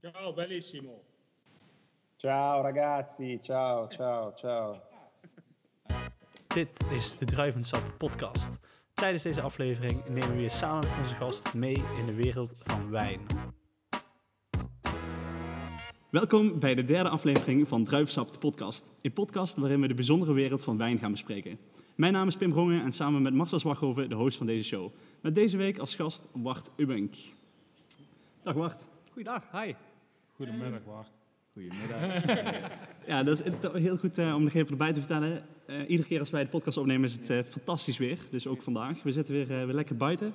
Ciao, bellissimo. Ciao ragazzi, ciao, ciao, ciao. Dit is de Druivensap podcast. Tijdens deze aflevering nemen we weer samen met onze gast mee in de wereld van wijn. Welkom bij de derde aflevering van Druivensap de podcast. Een podcast waarin we de bijzondere wereld van wijn gaan bespreken. Mijn naam is Pim Gronen en samen met Marcel Swaghoven de host van deze show. Met deze week als gast Bart Ubbink. Dag Bart. Goeiedag, hi. Goedemiddag Bart. Goedemiddag. Ja, dat is heel goed om nog even erbij te vertellen. Iedere keer als wij de podcast opnemen is het fantastisch weer, dus ook vandaag. We zitten weer lekker buiten.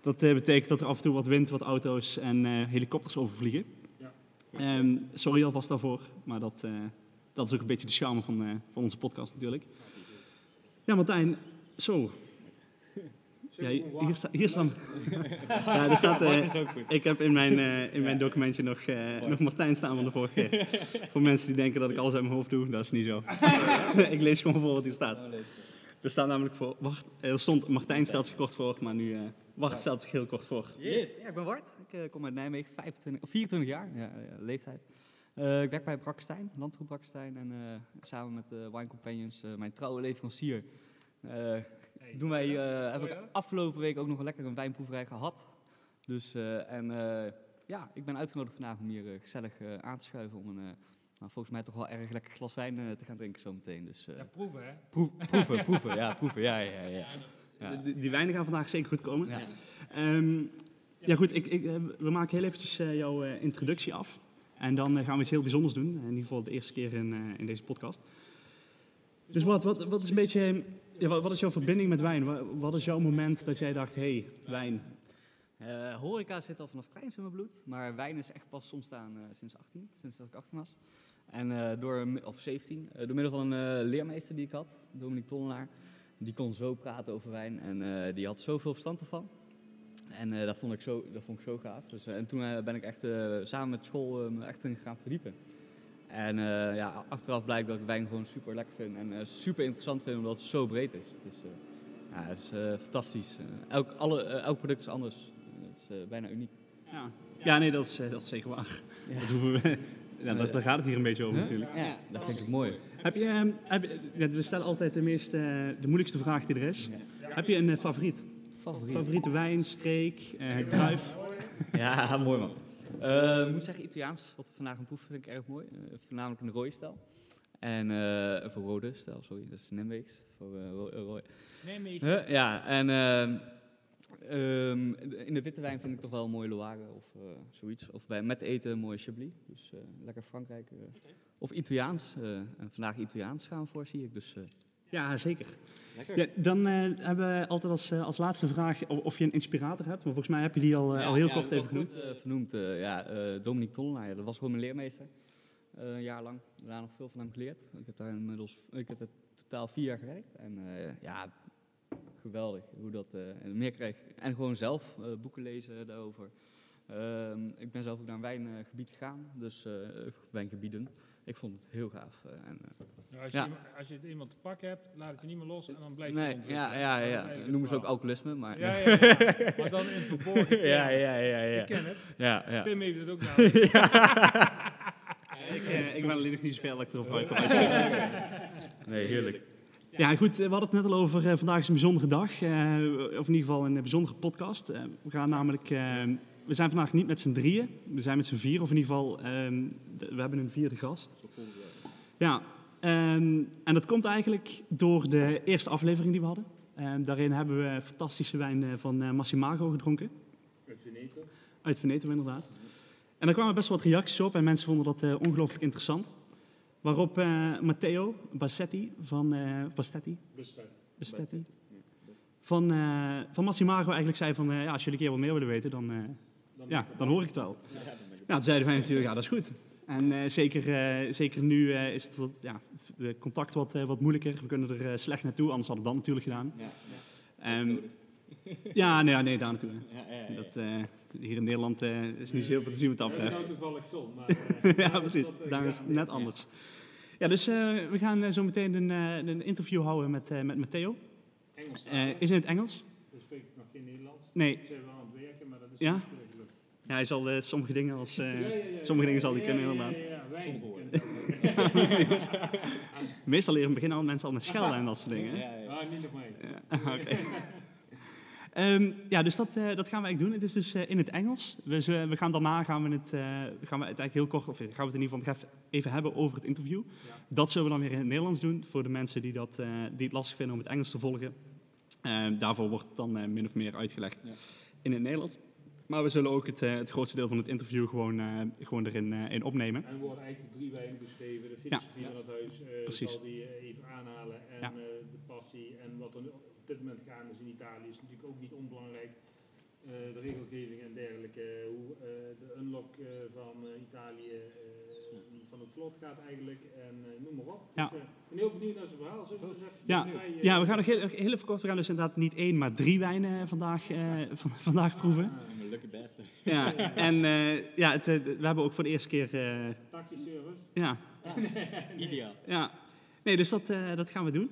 Dat betekent dat er af en toe wat wind, wat auto's en helikopters overvliegen. Ja. Sorry alvast daarvoor, maar dat is ook een beetje de charme van onze podcast natuurlijk. Ja, Martijn, zo. Ja, hier staan. Ja, er staat, ik heb in mijn documentje nog Martijn staan van de vorige keer. Voor mensen die denken dat ik alles uit mijn hoofd doe, dat is niet zo. Ik lees gewoon voor wat hier staat. Er staat namelijk voor. Wacht, er stond Martijn stelt zich kort voor, maar nu Wart stelt zich heel kort voor. Yes. Ja, ik ben Wart. Ik kom uit Nijmegen, 24 jaar, leeftijd. Ik werk bij Brakstein, landgoed Brakstein, en samen met de Wine Companions, mijn trouwe leverancier. Heb ik afgelopen week ook nog lekker een wijnproeverij gehad. Dus, ik ben uitgenodigd vandaag om hier gezellig aan te schuiven om een, volgens mij toch wel erg lekker glas wijn te gaan drinken zometeen. Dus, proeven hè? Proeven. Ja. Die wijnen gaan vandaag zeker goed komen. Ja, goed, we maken heel eventjes jouw introductie af. En dan gaan we iets heel bijzonders doen. In ieder geval de eerste keer in deze podcast. Dus wat is een beetje... Ja, wat is jouw verbinding met wijn? Wat is jouw moment dat jij dacht, hey, wijn? Horeca zit al vanaf kleins in mijn bloed. Maar wijn is echt pas ontstaan sinds dat ik 18 was. En of 17. Door middel van een leermeester die ik had, Dominique Tollenaar. Die kon zo praten over wijn en die had zoveel verstand ervan. En dat vond ik zo gaaf. Dus, en toen ben ik echt samen met school me echt in gaan verdiepen. En achteraf blijkt dat ik wijn gewoon super lekker vind en super interessant vind omdat het zo breed is. Dus, het is fantastisch. Elk product is anders. Het is bijna uniek. Ja, nee, dat is zeker waar. Ja. Dat hoeven we... Ja, daar gaat het hier een beetje over natuurlijk. Ja, dat vind ik mooi. We stellen altijd de moeilijkste vraag die er is. Ja. Heb je een favoriet? Favoriete wijn, streek, druif? Ja, mooi man. Ik moet zeggen Italiaans, wat we vandaag gaan proeven vind ik erg mooi. Voornamelijk een rode stijl. En voor rode stijl, sorry, dat is Nemweeks. Voor rode. Nijmegen. Ja, en in de witte wijn vind ik toch wel een mooie Loire of zoiets. Of met eten een mooie Chablis. Dus lekker Frankrijk. Of Italiaans. En vandaag Italiaans gaan we voor, zie ik. Dus, ja, zeker. Ja, dan hebben we altijd als laatste vraag of je een inspirator hebt. Maar volgens mij heb je die al heel kort even genoemd. Dominique Tollenaar, dat was gewoon mijn leermeester. Een jaar lang. Daarna nog veel van hem geleerd. Ik heb daar totaal 4 jaar gewerkt. En geweldig hoe dat meer kreeg. En gewoon zelf boeken lezen daarover. Ik ben zelf ook naar een wijngebied gegaan. Dus wijngebieden. Ik vond het heel gaaf. Als je het iemand te pakken hebt, laat het je niet meer los en dan blijft het ontwikkelen. Ja. Noemen ze ook alcoholisme, maar... Ja. Maar dan in het verborgen. Ja. Ik ken het. Ja. Pim heeft het ook nou. Ik ben alleen nog niet zoveel dat ik erop uit kan. Nee, heerlijk. Ja, goed, we hadden het net al over vandaag is een bijzondere dag. Of in ieder geval een bijzondere podcast. We gaan namelijk... We zijn vandaag niet met z'n drieën, we zijn met z'n vier, of in ieder geval, we hebben een vierde gast. Ja, en dat komt eigenlijk door de eerste aflevering die we hadden. Daarin hebben we fantastische wijn van Massimago gedronken. Uit Veneto. Uit Veneto, inderdaad. En daar kwamen best wel wat reacties op en mensen vonden dat ongelooflijk interessant. Waarop Matteo Bassetti van... Bassetti. Van Massimago eigenlijk zei van, als jullie een keer wat meer willen weten, dan hoor ik het wel. Ja, toen zeiden wij natuurlijk, dat is goed. En zeker nu is het de contact wat moeilijker. We kunnen er slecht naartoe, anders hadden we dat natuurlijk gedaan. Ja. Nee, daar naartoe. Ja. Dat, hier in Nederland is niet zo heel veel te zien wat aflevert. We hebben toevallig zon, maar... ja, precies. Daar is het net anders. Ja, dus we gaan zo meteen een interview houden met Matteo. Is in het Engels? Dat spreek ik nog geen Nederlands. Nee. Ik ben wel aan het werken, maar dat is niet gelukt. Ja, hij zal sommige dingen als... sommige dingen zal hij kunnen, inderdaad. Ja, sommige woorden. Ja, precies. Meestal leren beginnen al mensen al met schelden en dat soort dingen. Ah, niet op mij. Oké. Ja, dus dat gaan we eigenlijk doen. Het is dus in het Engels. Daarna gaan we het in ieder geval even hebben over het interview. Ja. Dat zullen we dan weer in het Nederlands doen. Voor de mensen die het lastig vinden om het Engels te volgen. Daarvoor wordt het dan min of meer uitgelegd in het Nederlands. Maar we zullen ook het grootste deel van het interview gewoon erin opnemen. En we worden eigenlijk de drie wijnen beschreven, de filosofie van het huis. Precies. Zal die even aanhalen. En de passie en wat er op dit moment gaande is in Italië is natuurlijk ook niet onbelangrijk. De regelgeving en dergelijke. Hoe de unlock van Italië van het vlot gaat eigenlijk. En noem maar op. Dus ik ben heel benieuwd naar zijn verhaal. We gaan nog heel even kort. We gaan dus inderdaad niet 1, maar 3 wijnen vandaag proeven. Mijn lucky beste. We hebben ook voor de eerste keer... taxi-service. Ja. Ideaal. Ja. Nee, dus dat gaan we doen.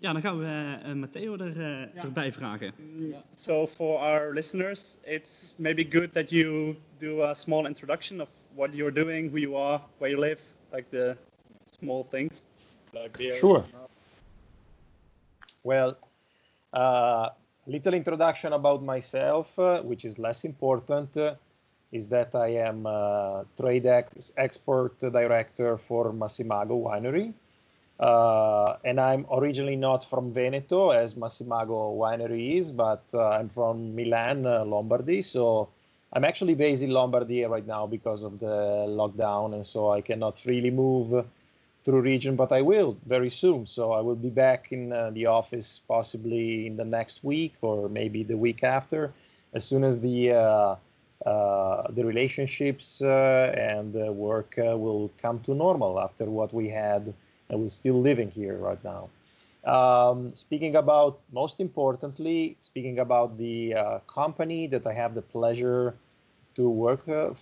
Dan gaan we Matteo erbij vragen. So for our listeners, it's maybe good that you do a small introduction of what you're doing, who you are, where you live, like the small things. Like beer. Sure. Well, little introduction about myself, which is less important, is that I am trade export director for Massimago Winery. And I'm originally not from Veneto, as Massimago Winery is, but I'm from Milan, Lombardy. So I'm actually based in Lombardy right now because of the lockdown, and so I cannot freely move through region, but I will very soon. So I will be back in the office possibly in the next week or maybe the week after, as soon as the relationships and the work will come to normal after what we had. We're still living here right now. Most importantly, speaking about the company that I have the pleasure to work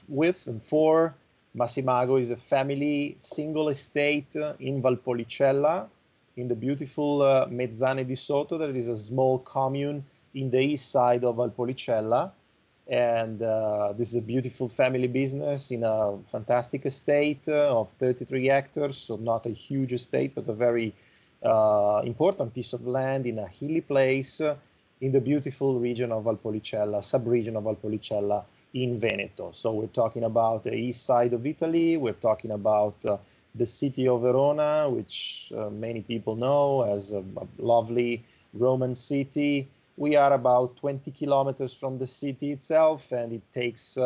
with and for. Massimago is a family single estate in Valpolicella, in the beautiful Mezzane di Sotto. That is a small commune in the east side of Valpolicella. And this is a beautiful family business in a fantastic estate of 33 hectares, so not a huge estate, but a very important piece of land in a hilly place in the beautiful region of Valpolicella, sub-region of Valpolicella in Veneto. So we're talking about the east side of Italy, we're talking about the city of Verona, which many people know as a lovely Roman city. We are about 20 kilometers from the city itself, and it takes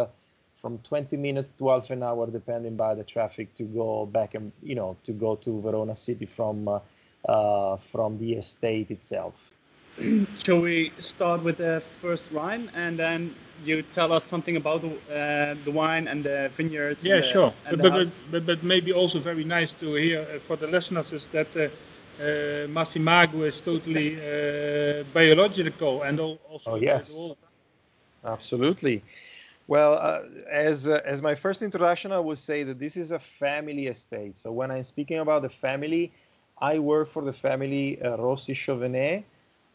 from 20 minutes to half an hour, depending by the traffic, to go back and to go to Verona city from the estate itself. Shall we start with the first wine, and then you tell us something about the wine and the vineyards? Yeah, sure. But maybe also very nice to hear for the listeners is that. Massimago is totally biological and also... Oh, yes, absolutely. Well, as my first introduction, I would say that this is a family estate. So when I'm speaking about the family, I work for the family Rossi Chauvenet.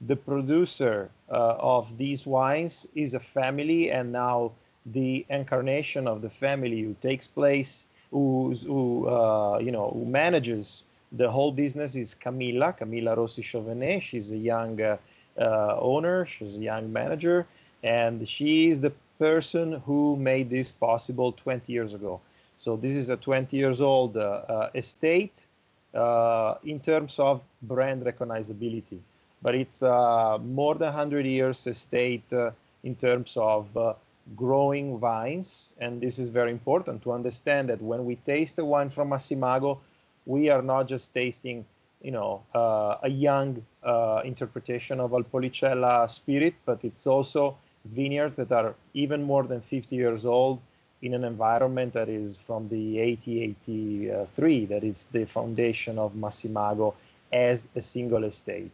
The producer of these wines is a family, and now the incarnation of the family who takes place, who manages the whole business is Camilla Rossi Chauvenet. She's a young owner, she's a young manager, and she is the person who made this possible 20 years ago. So this is a 20 years old estate in terms of brand recognizability. But it's more than 100 years estate in terms of growing vines. And this is very important to understand that when we taste the wine from Massimago, we are not just tasting, a young interpretation of Valpolicella spirit, but it's also vineyards that are even more than 50 years old in an environment that is from the 1883. That is the foundation of Massimago as a single estate.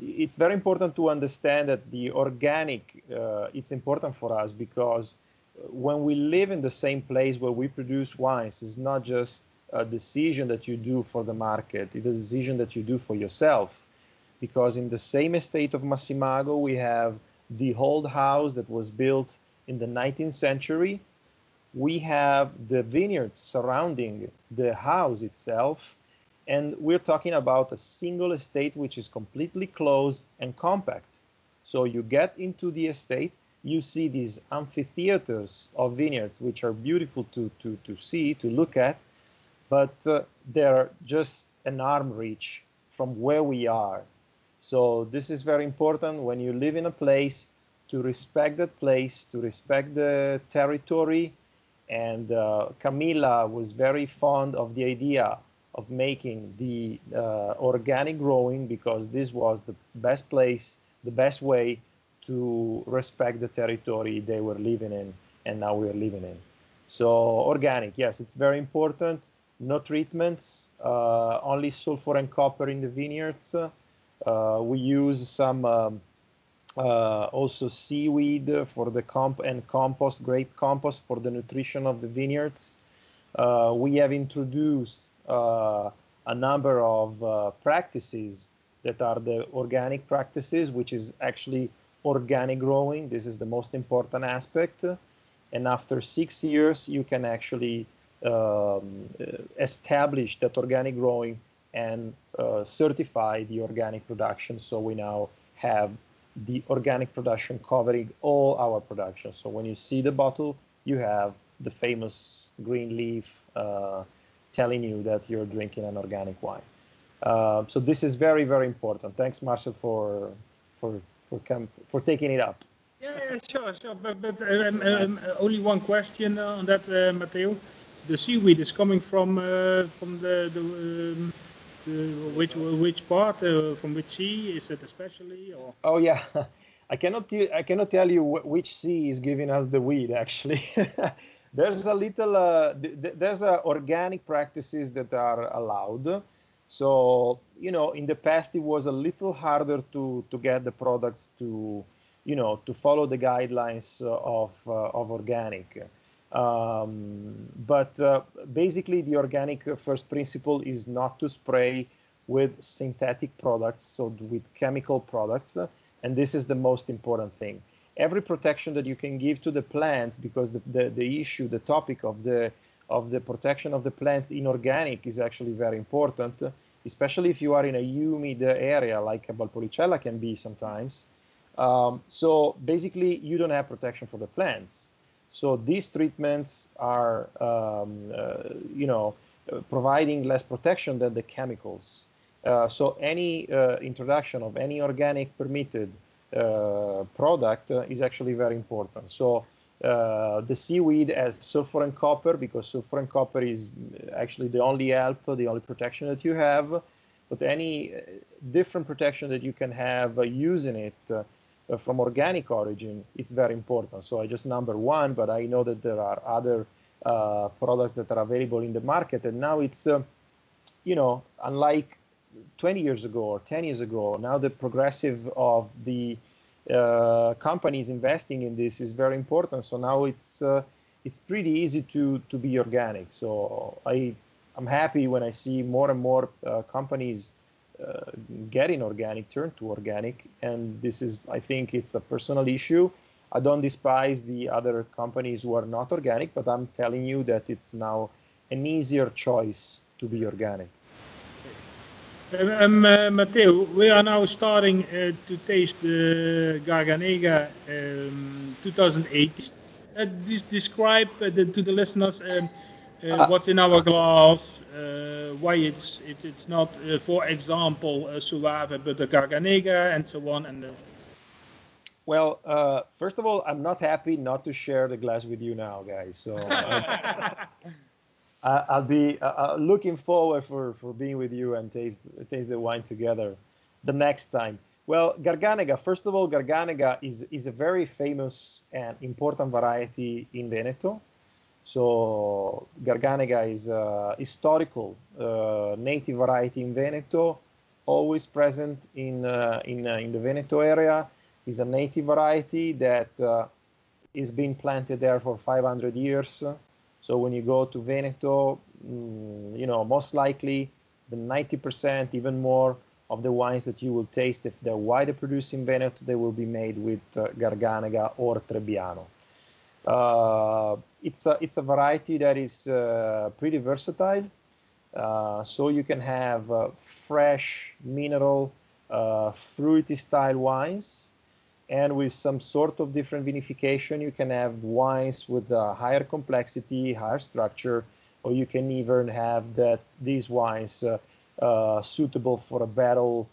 It's very important to understand that the organic, it's important for us because when we live in the same place where we produce wines, it's not just a decision that you do for the market, it's a decision that you do for yourself. Because in the same estate of Massimago, we have the old house that was built in the 19th century. We have the vineyards surrounding the house itself, and we're talking about a single estate which is completely closed and compact. So you get into the estate, you see these amphitheaters of vineyards, which are beautiful to see, to look at, but they're just an arm reach from where we are. So this is very important when you live in a place, to respect that place, to respect the territory. And Camilla was very fond of the idea of making the organic growing, because this was the best place, the best way to respect the territory they were living in and now we're living in. So organic, yes, it's very important. No treatments, only sulfur and copper in the vineyards. We use some also seaweed for the compost, grape compost for the nutrition of the vineyards. We have introduced a number of practices that are the organic practices, which is actually organic growing. This is the most important aspect. And after 6 years, you can actually establish that organic growing and certify the organic production. So we now have the organic production covering all our production. So when you see the bottle, you have the famous green leaf telling you that you're drinking an organic wine. So this is very, very important. Thanks, Marcel, for taking it up. Yeah, sure. But only one question on that, Matteo. The seaweed is coming from which part, from which sea is it especially? Or? Oh yeah, I cannot tell you which sea is giving us the weed actually. There's a little there's organic practices that are allowed. So you know, in the past it was a little harder to get the products to follow the guidelines of organic. But basically the organic first principle is not to spray with synthetic products, so with chemical products, and this is the most important thing. Every protection that you can give to the plants, because the issue, the topic of the protection of the plants in organic is actually very important, especially if you are in a humid area like Valpolicella can be sometimes. So basically you don't have protection for the plants. So these treatments are, providing less protection than the chemicals. So any introduction of any organic permitted product is actually very important. So the seaweed has sulfur and copper, because sulfur and copper is actually the only help, the only protection that you have. But any different protection that you can have using it from organic origin, it's very important. So I just number one, but I know that there are other products that are available in the market. And now it's, unlike 20 years ago or 10 years ago, now the progressive of the companies investing in this is very important. So now it's pretty easy to be organic. So I'm happy when I see more and more companies getting organic, turn to organic, and this is, I think, it's a personal issue. I don't despise the other companies who are not organic, but I'm telling you that it's now an easier choice to be organic. Matteo, we are now starting to taste the Garganega 2008. Describe to the listeners what's in our glass. Why it's not, for example, Soave, but the Garganega and so on. And well, first of all, I'm not happy not to share the glass with you now, guys. So I'll be looking forward for being with you and taste the wine together the next time. Well, Garganega. First of all, Garganega is a very famous and important variety in Veneto. So Garganega is a historical native variety in Veneto, always present in the Veneto area. It's a native variety that is being planted there for 500 years. So when you go to Veneto, most likely the 90%, even more, of the wines that you will taste, if they're wider produced in Veneto, they will be made with Garganega or Trebbiano. It's a variety that is pretty versatile. So you can have fresh, mineral, fruity style wines. And with some sort of different vinification, you can have wines with a higher complexity, higher structure, or you can even have that these wines suitable for a barrel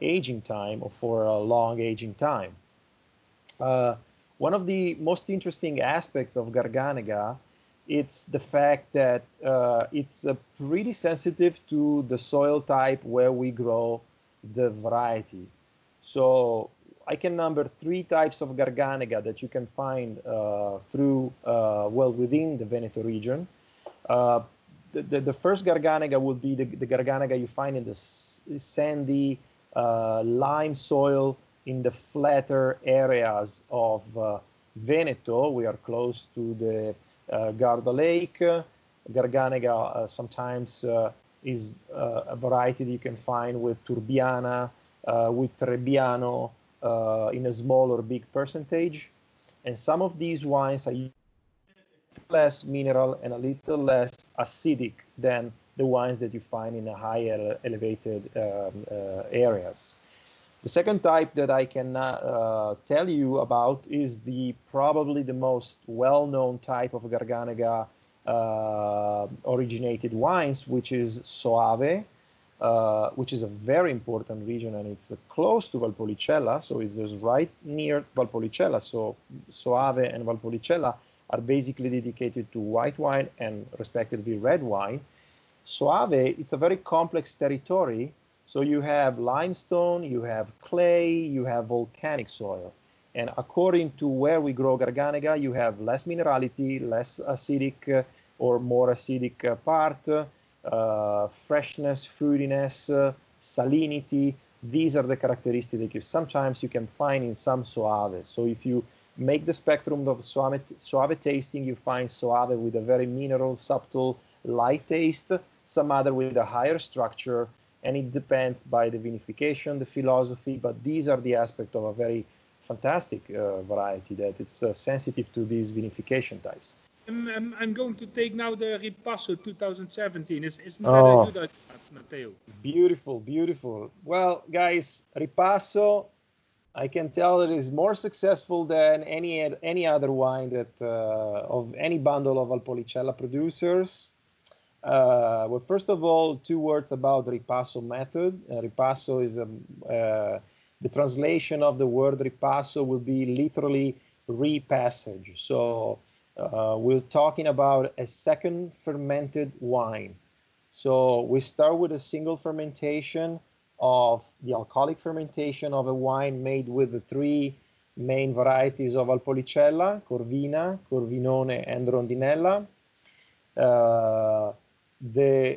aging time or for a long aging time. One of the most interesting aspects of Garganega, it's the fact that it's pretty sensitive to the soil type where we grow the variety. So I can number three types of Garganega that you can find within the Veneto region. The first Garganega would be the Garganega you find in the sandy lime soil in the flatter areas of Veneto. We are close to the Garda Lake. Garganega sometimes is a variety that you can find with Turbiana, with Trebbiano, in a small or big percentage. And some of these wines are less mineral and a little less acidic than the wines that you find in a higher elevated areas. The second type that I can tell you about is probably the most well-known type of Garganega originated wines, which is Soave, which is a very important region, and it's close to Valpolicella, so it's just right near Valpolicella. So Soave and Valpolicella are basically dedicated to white wine and respectively red wine. Soave, it's a very complex territory. So you have limestone, you have clay, you have volcanic soil. And according to where we grow Garganega, you have less minerality, less acidic or more acidic part, freshness, fruitiness, salinity. These are the characteristics that you sometimes you can find in some Soave. So if you make the spectrum of Soave tasting, you find Soave with a very mineral, subtle, light taste, some other with a higher structure, and it depends by the vinification, the philosophy, but these are the aspects of a very fantastic variety that it's sensitive to these vinification types. I'm going to take now the Ripasso 2017. Isn't that a good idea, Matteo? Beautiful, beautiful. Well, guys, Ripasso, I can tell it is more successful than any other wine that of any bundle of Valpolicella producers. Well, first of all, two words about Ripasso method. Ripasso is the translation of the word Ripasso will be literally repassage. So we're talking about a second fermented wine. So we start with a single fermentation of the alcoholic fermentation of a wine made with the three main varieties of Valpolicella, Corvina, Corvinone, and Rondinella. The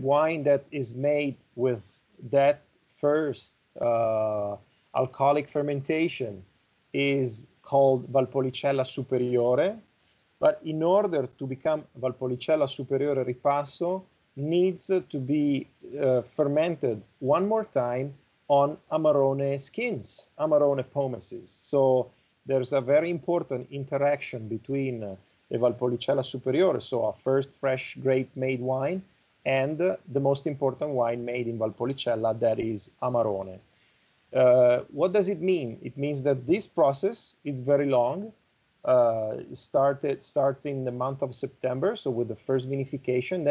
wine that is made with that first alcoholic fermentation is called Valpolicella Superiore, but in order to become Valpolicella Superiore Ripasso needs to be fermented one more time on Amarone skins, Amarone pomaces. So there's a very important interaction between the Valpolicella Superiore, so our first fresh grape made wine, and the most important wine made in Valpolicella, that is Amarone. What does it mean? It means that this process is very long. Starts in the month of September, so with the first vinification.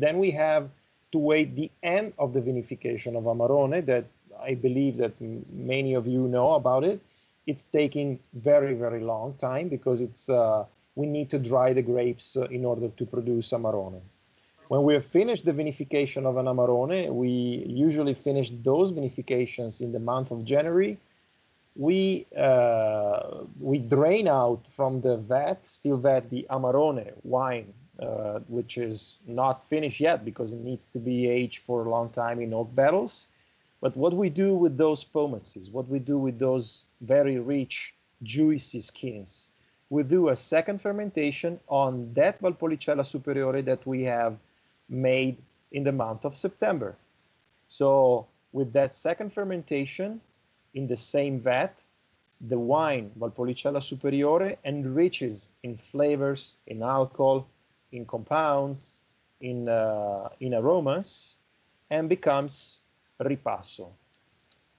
Then we have to wait the end of the vinification of Amarone, that I believe that many of you know about it. It's taking very, very long time because it's we need to dry the grapes in order to produce Amarone. When we have finished the vinification of an Amarone, we usually finish those vinifications in the month of January. We drain out from the vat, still vat, the Amarone wine, which is not finished yet because it needs to be aged for a long time in oak barrels. But what we do with those pomaces, what we do with those very rich, juicy skins, we do a second fermentation on that Valpolicella Superiore that we have made in the month of September. So with that second fermentation in the same vat, the wine Valpolicella Superiore enriches in flavors, in alcohol, in compounds, in aromas, and becomes Ripasso.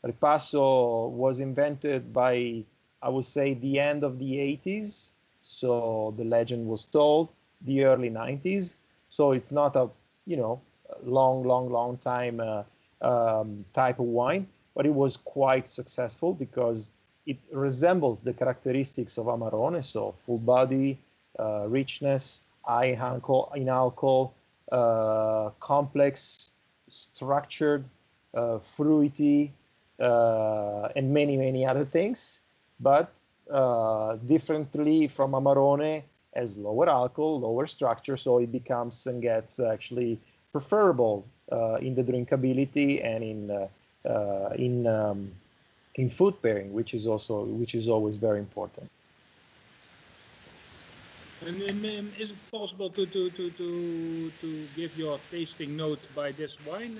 Ripasso was invented by, I would say, the end of the 80s, so the legend was told, the early 90s, so it's not a, you know, long time type of wine, but it was quite successful because it resembles the characteristics of Amarone, so full body, richness, high in alcohol, complex, structured, fruity, and many other things, but differently from Amarone, has lower alcohol, lower structure, so it becomes and gets actually preferable in the drinkability and in food pairing, which is always very important. And is it possible to give your tasting note by this wine?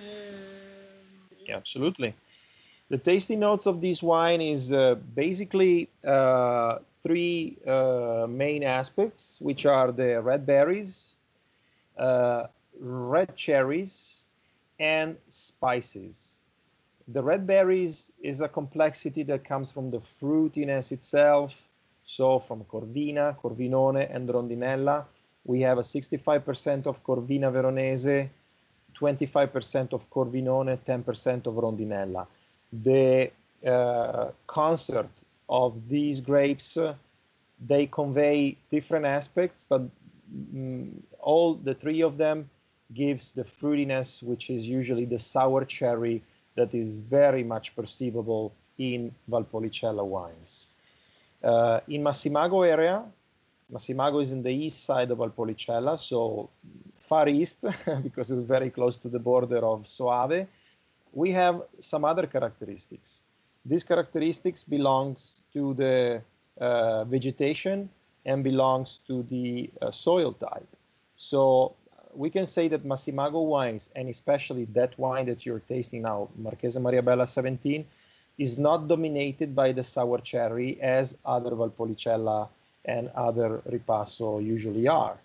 Yeah, absolutely. The tasting notes of this wine is basically three main aspects, which are the red berries, red cherries, and spices. The red berries is a complexity that comes from the fruitiness itself. So from Corvina, Corvinone, and Rondinella, we have a 65% of Corvina Veronese, 25% of Corvinone, 10% of Rondinella. The concert of these grapes, they convey different aspects, but all the three of them gives the fruitiness, which is usually the sour cherry that is very much perceivable in Valpolicella wines. In Massimago area, Massimago is in the east side of Valpolicella, so far east, because it's very close to the border of Soave, we have some other characteristics. These characteristics belongs to the vegetation and belongs to the soil type. So we can say that Massimago wines, and especially that wine that you're tasting now, Marquesa Maria Bella 17, is not dominated by the sour cherry as other Valpolicella and other Ripasso usually are.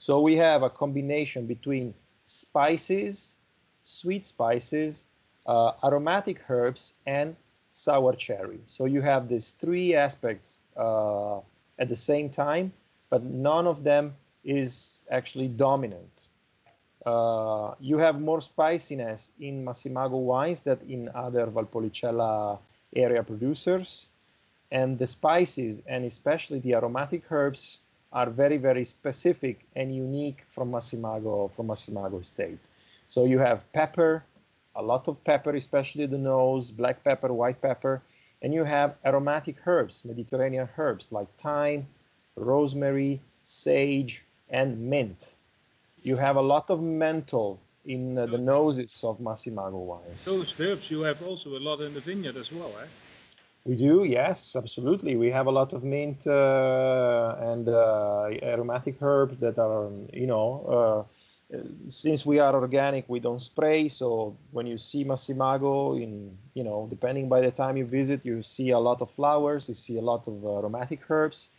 So we have a combination between spices, sweet spices, aromatic herbs, and sour cherry. So you have these three aspects at the same time, but none of them is actually dominant. You have more spiciness in Massimago wines than in other Valpolicella area producers, and the spices and especially the aromatic herbs are very specific and unique from Massimago estate. So you have pepper, a lot of pepper, especially the nose, black pepper, white pepper, and you have aromatic herbs, Mediterranean herbs like thyme, rosemary, sage, and mint. You have a lot of menthol in the noses of Massimago wines. Those herbs you have also a lot in the vineyard as well, eh? We do, yes, absolutely. We have a lot of mint and aromatic herbs that are, you know, since we are organic, we don't spray. So when you see Massimago, in, you know, depending by the time you visit, you see a lot of flowers, you see a lot of aromatic herbs,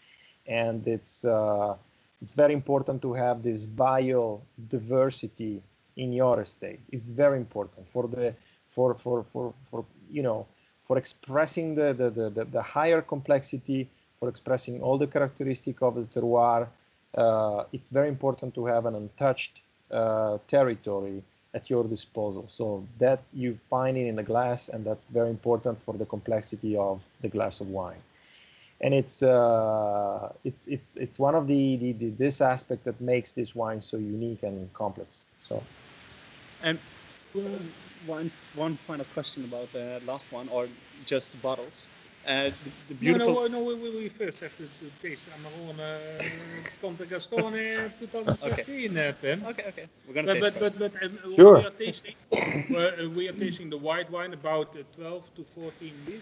and it's very important to have this biodiversity in your estate. It's very important for you know, for expressing the higher complexity, for expressing all the characteristic of the terroir. It's very important to have an untouched territory at your disposal. So that you find it in the glass, and that's very important for the complexity of the glass of wine. And it's one of the this aspect that makes this wine so unique and complex. So, and one final question about the last one, or just the bottles. The beautiful. No, we first have to taste Amarone Conte Gastone 2015, okay. Pim. Okay. We're gonna taste. Sure. We are tasting the white wine about 12 to 14 degrees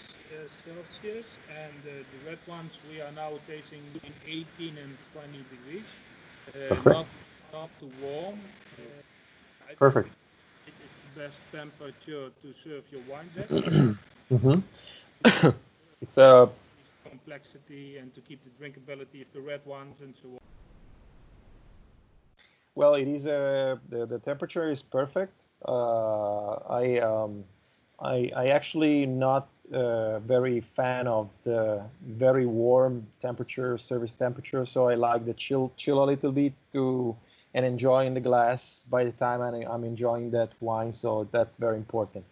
Celsius, and the red ones we are now tasting between 18 and 20 degrees. Not too warm. Perfect. It, best temperature to serve your wine there. Mm-hmm. It's a complexity and to keep the drinkability of the red ones and so on. Well, it is the temperature is perfect. I actually not very fan of the very warm temperature, service temperature. So I like the chill a little bit to and enjoy in the glass by the time I'm enjoying that wine. So that's very important.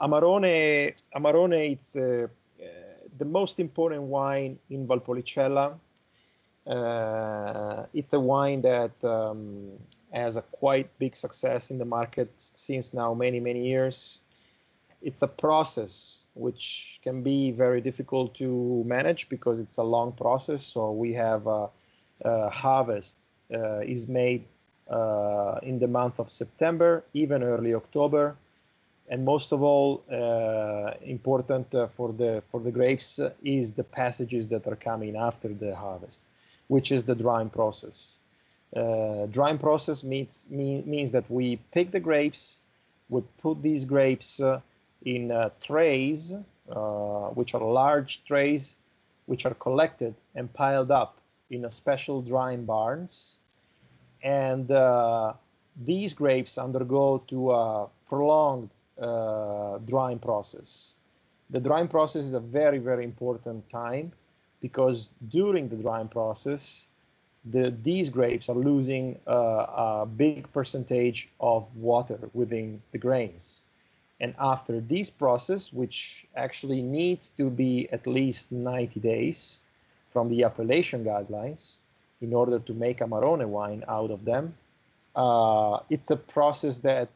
Amarone, it's the most important wine in Valpolicella. It's a wine that has a quite big success in the market since now many years. It's a process which can be very difficult to manage because it's a long process. So we have a harvest is made in the month of September, even early October. And most of all, important for the grapes is the passages that are coming after the harvest, which is the drying process. Drying process means that we pick the grapes, we put these grapes in trays, which are large trays, which are collected and piled up in a special drying barns. And these grapes undergo to a prolonged drying process. The drying process is a very important time because during the drying process, these grapes are losing a big percentage of water within the grains. And after this process, which actually needs to be at least 90 days from the appellation guidelines in order to make Amarone wine out of them, it's a process that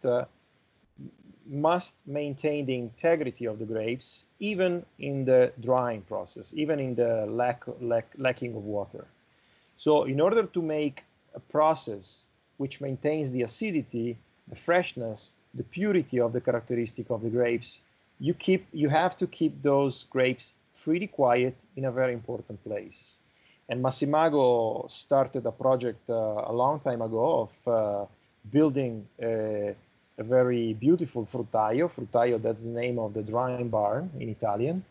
must maintain the integrity of the grapes, even in the drying process, even in the lacking of water. So in order to make a process which maintains the acidity, the freshness, the purity of the characteristic of the grapes, you have to keep those grapes pretty quiet in a very important place. And Massimago started a project a long time ago of building a very beautiful fruttaio. Fruttaio, that's the name of the drying barn in Italian.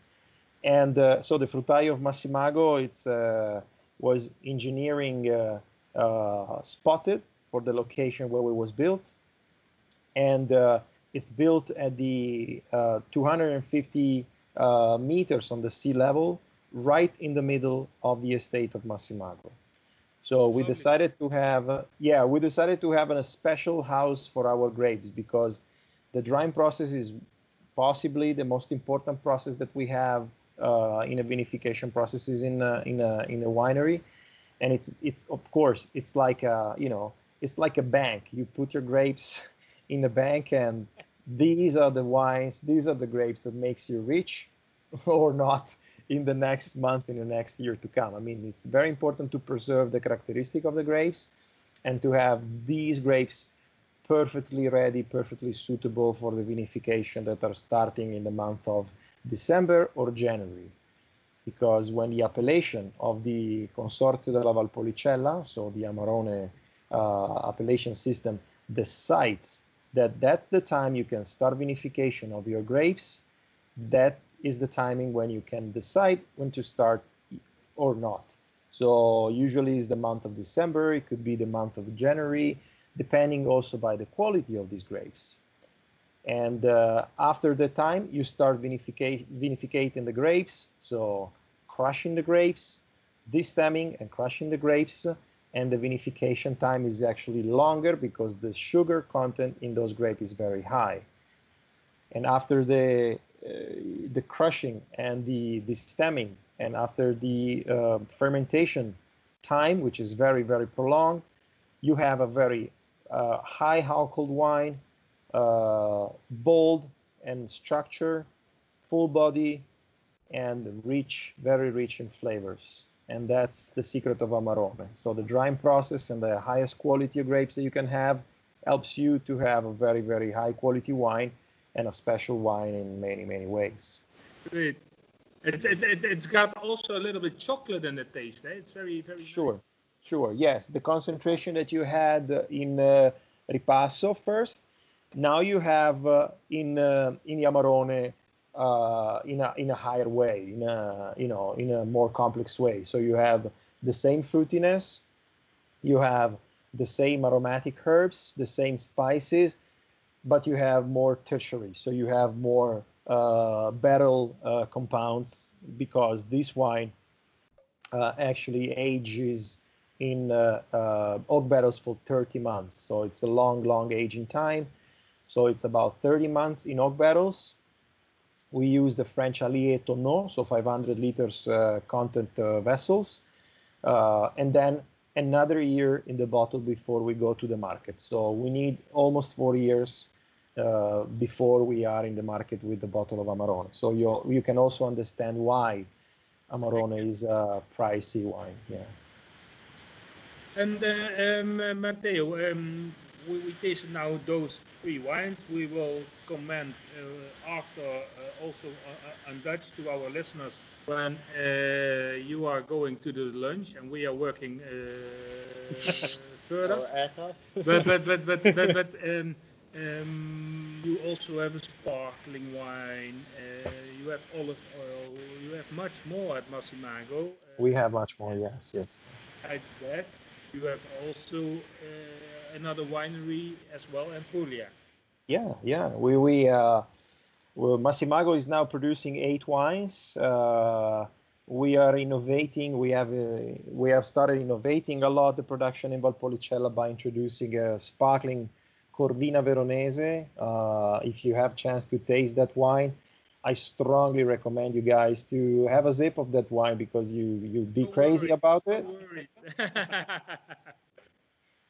And so the fruttaio of Massimago, it's was engineering spotted for the location where it was built. And it's built at the 250 meters on the sea level, right in the middle of the estate of Massimago. So we decided to have, a special house for our grapes because the drying process is possibly the most important process that we have in a vinification processes in a winery, and it's of course it's like it's like a bank. You put your grapes in the bank, and these are the wines, these are the grapes that makes you rich or not in the next month, in the next year to come. I mean, it's very important to preserve the characteristic of the grapes and to have these grapes perfectly ready, perfectly suitable for the vinification that are starting in the month of December or January. Because when the appellation of the Consorzio della Valpolicella, so the Amarone appellation system, decides that that's the time you can start vinification of your grapes, that is the timing when you can decide when to start or not. So usually it's the month of December, it could be the month of January, depending also by the quality of these grapes. And after the time, you start vinificating the grapes, so crushing the grapes, destemming and crushing the grapes, and the vinification time is actually longer because the sugar content in those grapes is very high. And after the crushing and the stemming, and after the fermentation time, which is very prolonged, you have a very high alcohol wine, bold and structure, full body, and rich, very rich in flavors. And that's the secret of Amarone. So the drying process and the highest quality of grapes that you can have helps you to have a very high quality wine, and a special wine in many ways. Great. It's got also a little bit chocolate in the taste. Eh? It's very sure, nice. Yes. The concentration that you had in Ripasso first Now you have in Amarone in a higher way, in a more complex way. So you have the same fruitiness, you have the same aromatic herbs, the same spices, but you have more tertiary. So you have more barrel compounds, because this wine actually ages in oak barrels for 30 months. So it's a long, long aging time. So it's about 30 months in oak barrels. We use the French Allier tonneau, so 500 liters content vessels. And then another year in the bottle before we go to the market. So we need almost 4 years before we are in the market with the bottle of Amarone. So you can also understand why Amarone is a pricey wine. Yeah. And Matteo, we taste now those three wines. We will comment after also on Dutch to our listeners when you are going to the lunch and we are working further. But you also have a sparkling wine. You have olive oil. You have much more at Massimago. We have much more. Yes. Besides that, you have also another winery as well in Puglia. Yeah. Well, Massimago is now producing 8 wines. We are innovating. We have started innovating a lot the production in Valpolicella by introducing a sparkling Corvina Veronese. If you have chance to taste that wine, I strongly recommend you guys to have a sip of that wine, because you'll be crazy about it.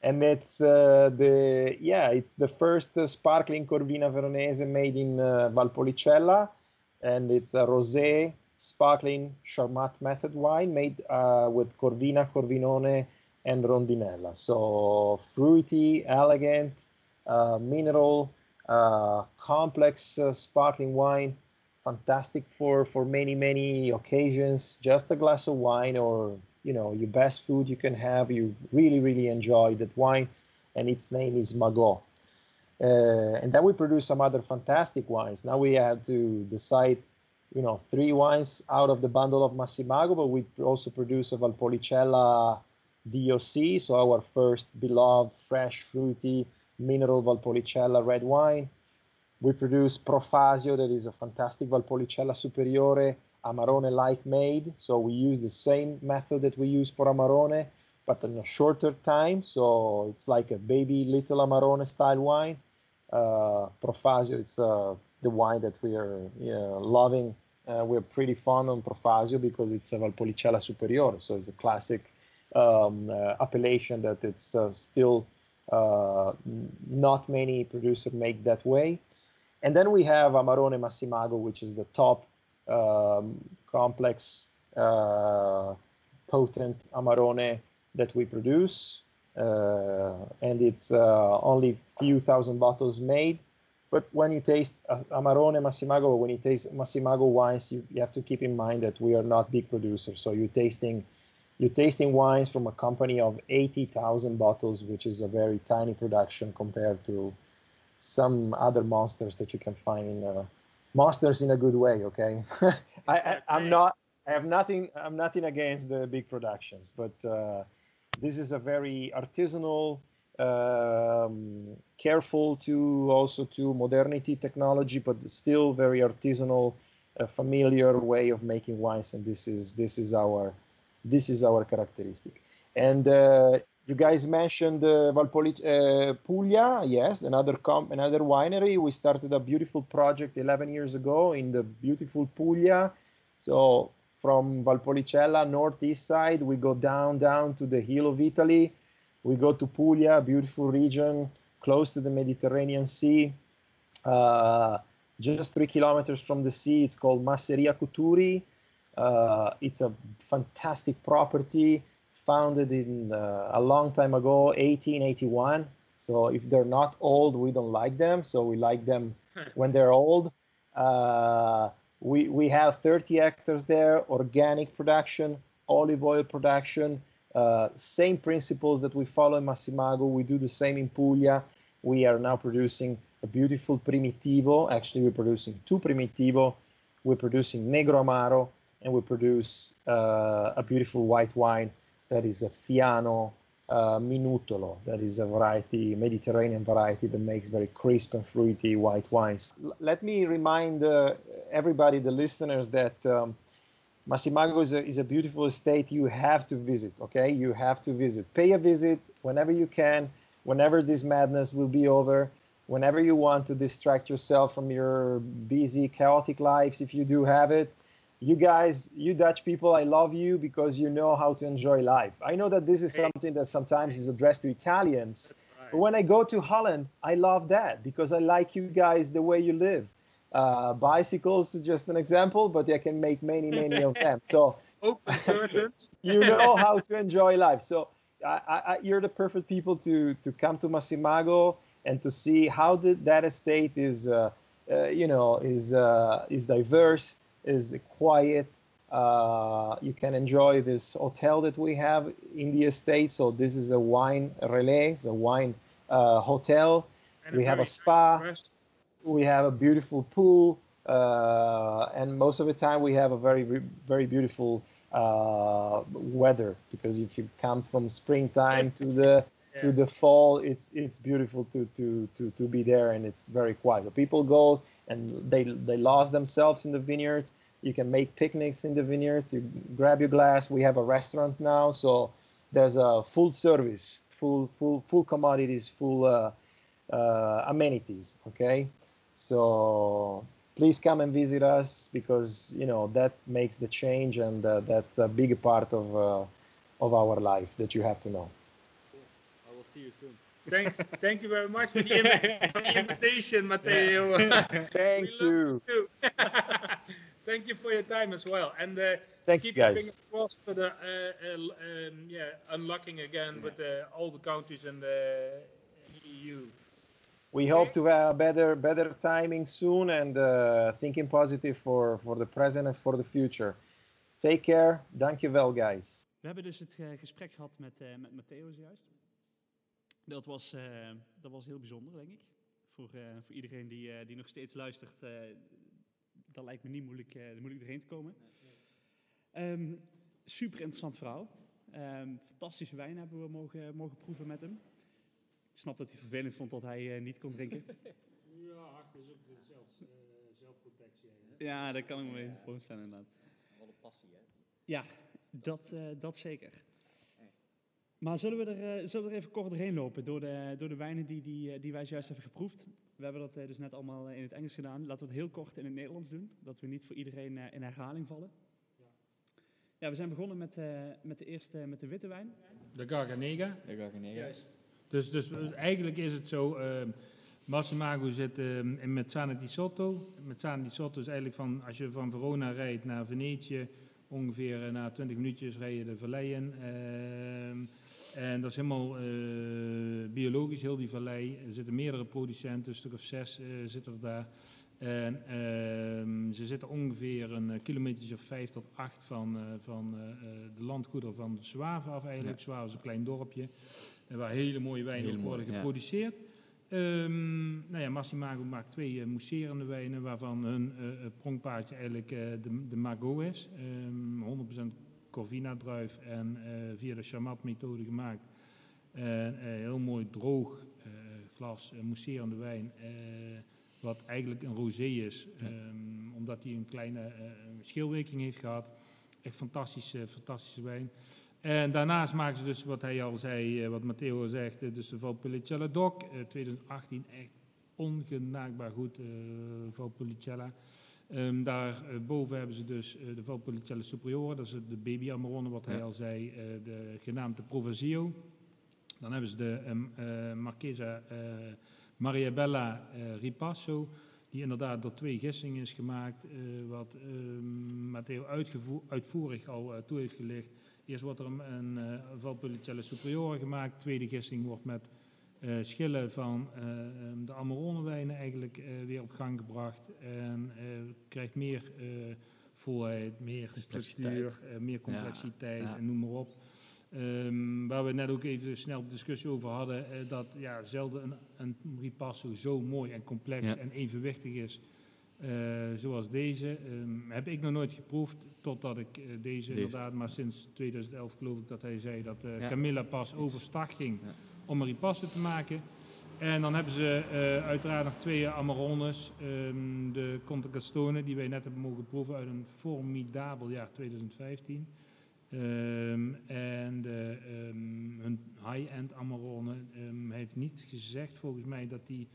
And it's it's the first sparkling Corvina Veronese made in Valpolicella, and it's a rosé sparkling Charmat method wine made with Corvina, Corvinone, and Rondinella. So fruity, elegant, mineral, complex sparkling wine, fantastic for many occasions. Just a glass of wine or your best food you can have, you really enjoy that wine, and its name is Mago. And then we produce some other fantastic wines. Now we have to decide 3 wines out of the bundle of Massimago, but we also produce a Valpolicella DOC, so our first beloved fresh fruity mineral Valpolicella red wine. We produce Profasio, that is a fantastic Valpolicella Superiore, Amarone-like made. So we use the same method that we use for Amarone, but in a shorter time. So it's like a baby little Amarone style wine. Profasio, it's the wine that we are loving. We're pretty fond on Profasio because it's a Valpolicella Superiore. So it's a classic appellation that it's still not many producers make that way. And then we have Amarone Massimago, which is the top complex, potent Amarone that we produce, and it's only few thousand bottles made. But when you taste Amarone Massimago, when you taste Massimago wines, you have to keep in mind that we are not big producers. So you're tasting wines from a company of 80,000 bottles, which is a very tiny production compared to some other monsters that you can find in. Monsters in a good way, okay? I'm nothing against the big productions, but this is a very artisanal, careful to modernity, technology, but still very artisanal, familiar way of making wines, and this is our characteristic. And you guys mentioned Puglia, yes, another winery. We started a beautiful project 11 years ago in the beautiful Puglia. So from Valpolicella, northeast side, we go down to the hill of Italy. We go to Puglia, beautiful region, close to the Mediterranean Sea. Just 3 kilometers from the sea, it's called Masseria Cuturi. It's a fantastic property. Founded in a long time ago, 1881. So if they're not old, we don't like them. So we like them when they're old. We have 30 hectares there, organic production, olive oil production, same principles that we follow in Massimago. We do the same in Puglia. we are now producing a beautiful Primitivo. Actually, we're producing two Primitivo. We're producing Negro Amaro, and we produce a beautiful white wine that is a Fiano Minutolo. That is a variety, Mediterranean variety, that makes very crisp and fruity white wines. Let me remind everybody, the listeners, that Massimago is a beautiful estate you have to visit, okay? You have to visit. Pay a visit whenever you can, whenever this madness will be over, whenever you want to distract yourself from your busy, chaotic lives, if you do have it. You guys, you Dutch people, I love you because you know how to enjoy life. I know that this is something that sometimes is addressed to Italians. Right. But when I go to Holland, I love that because I like you guys the way you live. Bicycles is just an example, but I can make many, many of them. So you know how to enjoy life. So you're the perfect people to come to Massimago and to see how that estate is diverse, is quiet. You can enjoy this hotel that we have in the estate. So this is a wine relay, it's a wine hotel. And we have a spa. Nice. We have a beautiful pool, and most of the time we have a very, very beautiful weather, because if you come from springtime to the fall, it's beautiful to be there, and it's very quiet. So people go and they lost themselves in the vineyards. You can make picnics in the vineyards. You grab your glass. We have a restaurant now, so there's a full service, full commodities, full amenities. Okay. So please come and visit us, because that makes the change, and that's a big part of our life that you have to know. Cool. I will see you soon. Thank you very much for the invitation, Matteo. Yeah. Thank you. Thank you for your time as well, and thank keep you guys. Your fingers crossed for the unlocking again with all the countries in the EU. We hope to have better timing soon, and thinking positive for the present and for the future. Take care. Dankjewel, guys. We hebben dus het gesprek gehad met Matteo zojuist. Dat was heel bijzonder, denk ik. Voor iedereen die nog steeds luistert, dat lijkt me niet moeilijk erheen te komen. Super interessant verhaal. Fantastische wijn hebben we mogen proeven met hem. Ik snap dat hij vervelend vond dat hij niet kon drinken. Ja, hard is ook zelfs zelfprotectie. Hè? Ja, dat kan ik me even voorstellen, inderdaad. Wat een passie, hè? Ja, dat zeker. Maar zullen we er even kort doorheen lopen door de wijnen die wij zojuist hebben geproefd? We hebben dat dus net allemaal in het Engels gedaan. Laten we het heel kort in het Nederlands doen, dat we niet voor iedereen in herhaling vallen. Ja, we zijn begonnen met de eerste, met de witte wijn. De Garganega. De Garganega. Juist. Dus eigenlijk is het zo, Massimago zit in Mezzane di Sotto. Mezzane di Sotto is eigenlijk als je van Verona rijdt naar Venetië, ongeveer na 20 minuutjes rij je de vallei in. En dat is helemaal biologisch, heel die vallei. Er zitten meerdere producenten, een stuk of 6 zitten er daar. En ze zitten ongeveer een kilometertje of 5 tot 8 van de landgoederen van de Soave af eigenlijk. Ja. Soave is een klein dorpje. Waar hele mooie wijnen worden geproduceerd. Ja. Massimago maakt 2 mousserende wijnen, waarvan hun pronkpaardje eigenlijk de Mago is. 100% Corvina druif en via de Charmat methode gemaakt. Heel mooi droog glas mousserende wijn, wat eigenlijk een rosé is. Ja. Omdat hij een kleine schilwerking heeft gehad. Echt fantastische wijn. En daarnaast maken ze dus wat hij al zei, wat Matteo al zegt, dus de Valpolicella DOC, 2018, echt ongenaakbaar goed, Valpolicella. Daarboven hebben ze dus de Valpolicella Superiore, dat is de baby Amarone, wat hij al zei, de genaamde Profasio. Dan hebben ze de Marquesa Maria Bella Ripasso, die inderdaad door 2 gissingen is gemaakt, wat Matteo uitvoerig al toe heeft gelegd. Eerst wordt er een Valpolicella Superiore gemaakt. Tweede gissing wordt met schillen van de Amarone-wijnen eigenlijk weer op gang gebracht. En krijgt meer volheid, meer complexiteit, structuur, meer complexiteit en noem maar op. Waar we net ook even snel de discussie over hadden, dat ja, zelden een ripasso zo mooi en complex en evenwichtig is zoals deze. Heb ik nog nooit geproefd, totdat ik deze inderdaad, maar sinds 2011 geloof ik dat hij zei dat Camilla pas over start ging om een ripasso te maken. En dan hebben ze uiteraard nog twee Amarones, de Conte Gastone, die wij net hebben mogen proeven uit een formidabel jaar 2015. En een high-end Amarone. Hij heeft niet gezegd volgens mij dat die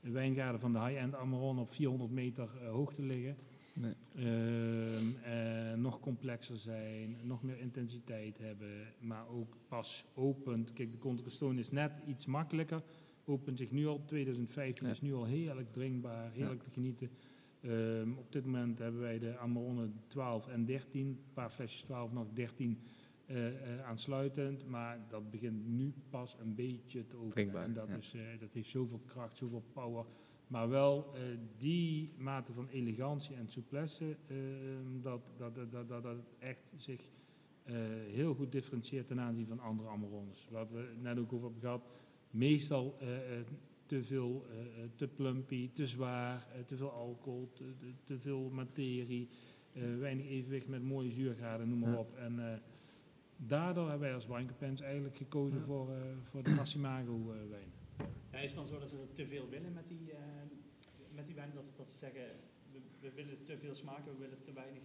wijngaarden van de high-end Amarone op 400 meter hoogte liggen. Nee. Nog complexer zijn, nog meer intensiteit hebben, maar ook pas opent. Kijk, de Conte Gastone is net iets makkelijker. Opent zich nu al, 2015 is nu al heerlijk drinkbaar, heerlijk te genieten. Op dit moment hebben wij de Amarone 12 en 13, een paar flesjes 12 nog 13 aansluitend. Maar dat begint nu pas een beetje te openen. En dat, is, dat heeft zoveel kracht, zoveel power. Maar wel die mate van elegantie en souplesse, dat echt zich heel goed differentieert ten aanzien van andere Amarones. Wat we net ook over hebben gehad, meestal... te veel, te plumpy, te zwaar, te veel alcohol, te veel materie, weinig evenwicht met mooie zuurgraden, noem maar op. En daardoor hebben wij als Wine Companions eigenlijk gekozen voor de Massimago wijn. Ja, is het dan zo dat ze te veel willen met die wijn? Dat ze zeggen, we willen te veel smaken, we willen te weinig,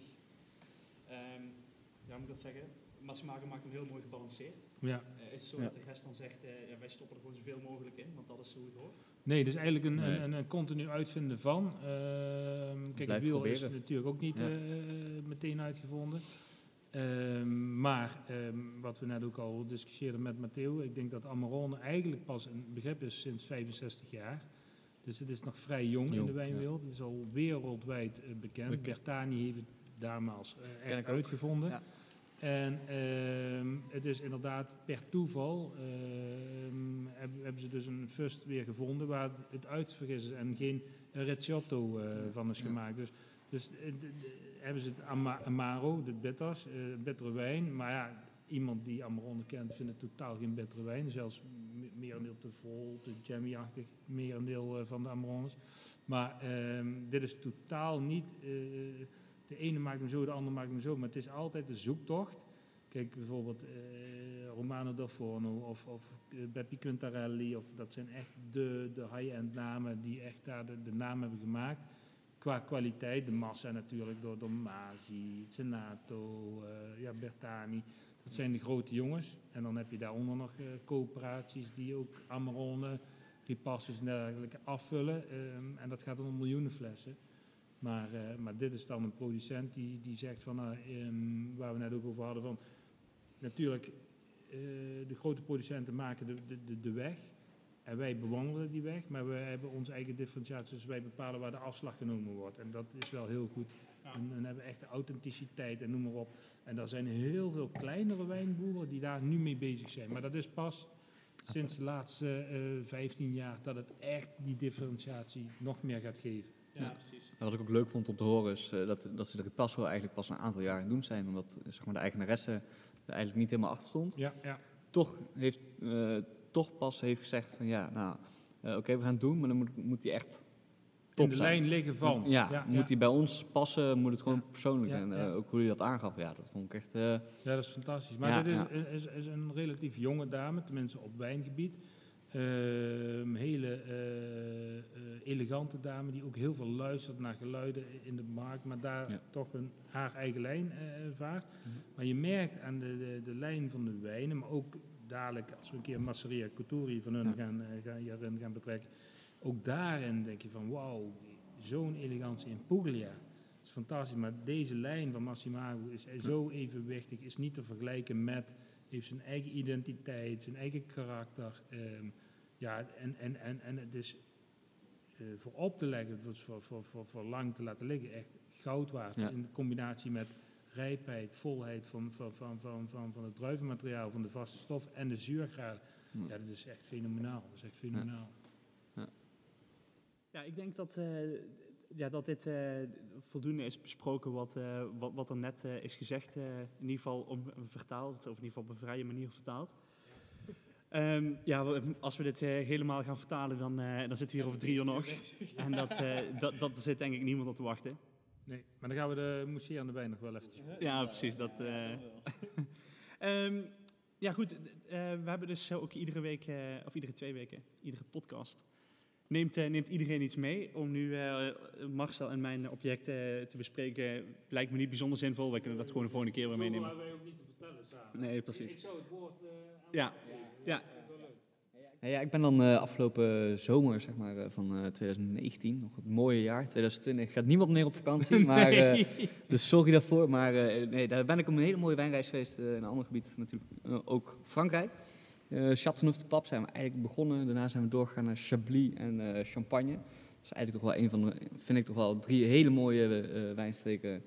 ja, moet ik dat zeggen? Massimago maakt hem heel mooi gebalanceerd. Ja. Is het zo dat de rest dan zegt, ja, wij stoppen er gewoon zoveel mogelijk in, want dat is zo het hoort? Nee, dus eigenlijk een continu uitvinden van. Kijk, het wiel is natuurlijk ook niet meteen uitgevonden. Maar wat we net ook al discussieerden met Matteo, ik denk dat Amarone eigenlijk pas een begrip is sinds 65 jaar. Dus het is nog vrij jong in de wijnwereld. Het is al wereldwijd bekend. Bertani heeft het daarmaals echt uitgevonden. Ja. En het is inderdaad per toeval hebben ze dus een fust weer gevonden waar het uitvergis is en geen Recioto van is gemaakt. Dus hebben ze het Amaro, de bitters, bittere wijn. Maar ja, iemand die Amarone kent vindt het totaal geen bittere wijn. Zelfs merendeel te vol, te jammy-achtig, merendeel van de Amarones. Maar dit is totaal niet... De ene maakt hem zo, de ander maakt hem zo. Maar het is altijd een zoektocht. Kijk, bijvoorbeeld Romano del Forno of Beppi Quintarelli. Dat zijn echt de high-end namen die echt daar de naam hebben gemaakt. Qua kwaliteit, de massa natuurlijk door Masi, Senato, Bertani. Dat zijn de grote jongens. En dan heb je daaronder nog coöperaties die ook Amarone, Ripassos en dergelijke afvullen. En dat gaat om miljoenen flessen. Maar dit is dan een producent die zegt van, waar we net ook over hadden, van natuurlijk, de grote producenten maken de weg en wij bewandelen die weg, maar we hebben onze eigen differentiatie, dus wij bepalen waar de afslag genomen wordt. En dat is wel heel goed. En dan hebben we echt de authenticiteit en noem maar op. En er zijn heel veel kleinere wijnboeren die daar nu mee bezig zijn. Maar dat is pas sinds de laatste 15 jaar dat het echt die differentiatie nog meer gaat geven. Ja, precies. Wat ik ook leuk vond om te horen is dat ze de Ripasso eigenlijk pas een aantal jaren aan het doen zijn. Omdat zeg maar, de eigenaresse er eigenlijk niet helemaal achter stond. Ja, ja. Toch pas heeft gezegd van oké, we gaan het doen, maar dan moet die echt top in de zijn. Lijn liggen van. Moet die bij ons passen, moet het gewoon persoonlijk. En ook hoe hij dat aangaf, dat vond ik echt... Ja, dat is fantastisch. Maar dit is een relatief jonge dame, tenminste op wijngebied. Een hele elegante dame die ook heel veel luistert naar geluiden in de markt, maar daar toch haar eigen lijn vaart. Mm-hmm. Maar je merkt aan de lijn van de wijnen, maar ook dadelijk als we een keer Masseria Couturi van hun gaan betrekken, ook daarin denk je van wauw, zo'n elegantie in Puglia. Dat is fantastisch, maar deze lijn van Massimago is zo evenwichtig, is niet te vergelijken met... heeft zijn eigen identiteit, zijn eigen karakter. En het is voor op te leggen, het is voor lang te laten liggen, echt goud waard. Ja. In combinatie met rijpheid, volheid van het druivenmateriaal, van de vaste stof en de zuurgraad. Ja, dat is echt fenomenaal. Ja, ik denk dat Ja, dat dit voldoende is besproken wat er net is gezegd. In ieder geval vertaald, of in ieder geval op een vrije manier vertaald. Als we dit helemaal gaan vertalen, dan zitten we hier over 3 uur nog. En dat zit denk ik niemand op te wachten. Nee, maar dan gaan we de Moesier aan de bij nog wel even. Ja, precies. Dat, we hebben dus ook iedere week, of iedere 2 weken, iedere podcast... Neemt iedereen iets mee om nu Marcel en mijn objecten te bespreken. Lijkt me niet bijzonder zinvol. Wij kunnen dat gewoon de volgende keer weer meenemen. Dat hebben wij ook niet te vertellen samen. Nee, precies. Ik zou het woord Ja, ik ben dan afgelopen zomer, zeg maar, van 2019, nog het mooie jaar, 2020. Gaat niemand meer op vakantie, maar, dus sorry daarvoor. Maar daar ben ik op een hele mooie wijnreis geweest in een ander gebied, natuurlijk ook Frankrijk. Châteauneuf de Pape zijn we eigenlijk begonnen. Daarna zijn we doorgegaan naar Chablis en Champagne. Dat is eigenlijk toch wel vind ik 3 hele mooie wijnstreken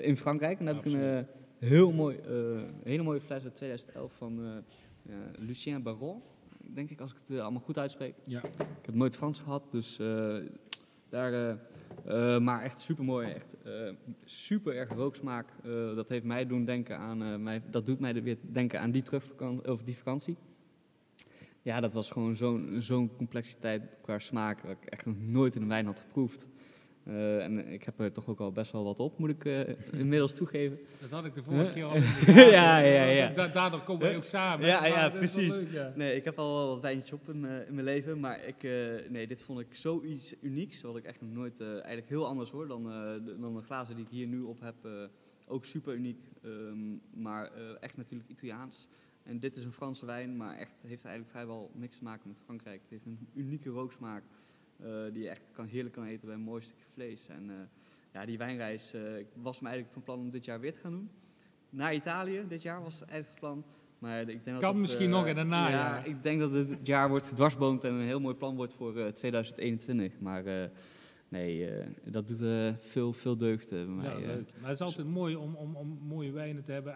in Frankrijk. En daar heb ik een hele mooie fles uit 2011 van Lucien Baron. Denk ik, als ik het allemaal goed uitspreek. Ja. Ik heb nooit Frans gehad, dus maar echt supermooi. Echt super erg rooksmaak. Dat heeft mij doen denken aan... dat doet mij weer denken aan die vakantie. Ja, dat was gewoon zo'n complexiteit qua smaak... dat ik echt nog nooit in een wijn had geproefd. En ik heb er toch ook al best wel wat op, moet ik inmiddels toegeven. Dat had ik de vorige keer al. Ja. Daardoor komen we ook samen. Ja, precies. Leuk, ja. Nee, ik heb al wel wat wijntjes op in mijn leven. Maar dit vond ik zoiets unieks. Wat ik echt nog nooit... eigenlijk heel anders hoor dan de glazen die ik hier nu op heb. Ook super uniek. Maar echt natuurlijk Italiaans. En dit is een Franse wijn. Maar echt heeft eigenlijk vrijwel niks te maken met Frankrijk. Het heeft een unieke rooksmaak. Die je echt heerlijk kan eten bij een mooi stukje vlees. En die wijnreis, ik was me eigenlijk van plan om dit jaar weer te gaan doen. Naar Italië, dit jaar was het eigenlijk plan. Maar ik denk kan dat misschien nog en daarna. Ja, ik denk dat het jaar wordt gedwarsboomd en een heel mooi plan wordt voor 2021. Maar dat doet veel deugd bij mij. Ja, leuk. Maar het is altijd mooi om mooie wijnen te hebben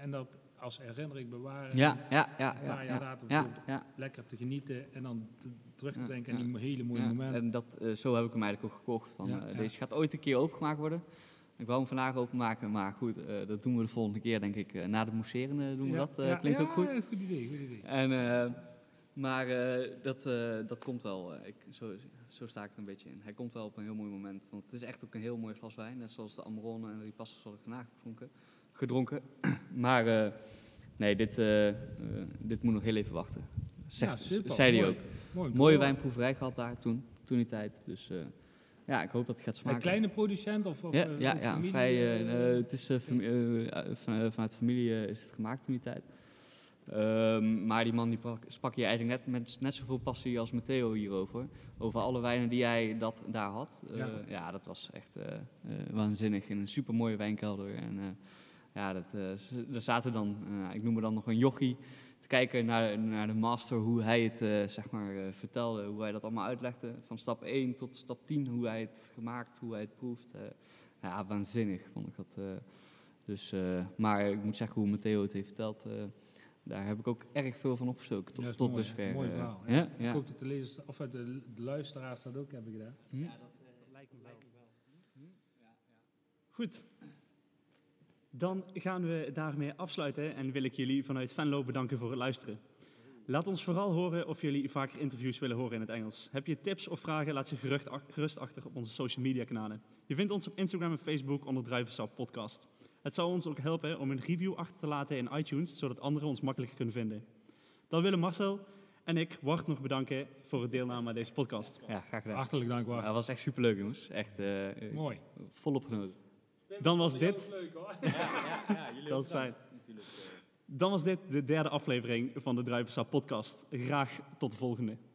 en dat... als herinnering bewaren, lekker te genieten en dan terug te denken aan die hele mooie momenten. En dat, zo heb ik hem eigenlijk ook gekocht. Deze gaat ooit een keer opengemaakt worden. Ik wou hem vandaag openmaken, maar goed, dat doen we de volgende keer, denk ik. Na de mousseren doen we dat. Klinkt ook goed. Ja, goed idee. En, dat komt wel. Zo sta ik er een beetje in. Hij komt wel op een heel mooi moment, want het is echt ook een heel mooi glas wijn. Net zoals de Amarone en de Ripasso zal ik vandaag gedronken. Maar dit moet nog heel even wachten. Zei hij ook. Mooie wijnproeverij gehad daar toen die tijd. Dus ik hoop dat het gaat smaken. Een kleine producent of familie? Vrij, het is vanuit familie is het gemaakt toen die tijd. Maar die man die sprak hier eigenlijk net met net zoveel passie als Matteo hierover. Over alle wijnen die hij daar had. Dat was echt waanzinnig. In een supermooie wijnkelder. En, daar zaten dan, ik noem me dan nog een jochie, te kijken naar de master, hoe hij het vertelde, hoe hij dat allemaal uitlegde. Van stap 1 tot stap 10, hoe hij het gemaakt, hoe hij het proeft. Waanzinnig vond ik dat. Maar ik moet zeggen, hoe Matteo het heeft verteld, daar heb ik ook erg veel van opgestoken tot dusver. Mooi verhaal. Ik hoop dat de lezers, of de luisteraars dat ook hebben gedaan. Ja, dat lijkt me wel. Goed. Dan gaan we daarmee afsluiten en wil ik jullie vanuit Venlo bedanken voor het luisteren. Laat ons vooral horen of jullie vaker interviews willen horen in het Engels. Heb je tips of vragen, laat ze gerust achter op onze social media kanalen. Je vindt ons op Instagram en Facebook onder Druivensap Podcast. Het zou ons ook helpen om een review achter te laten in iTunes, zodat anderen ons makkelijker kunnen vinden. Dan willen Marcel en ik Wart nog bedanken voor het deelname aan deze podcast. Ja, graag gedaan. Hartelijk dank, Wart. Dat was echt superleuk, jongens. Echt mooi. Volop genoten. Dan was dit. Leuk, hoor. Dat is fijn. Dan was dit de 3e aflevering van de Druivensap Podcast. Graag tot de volgende.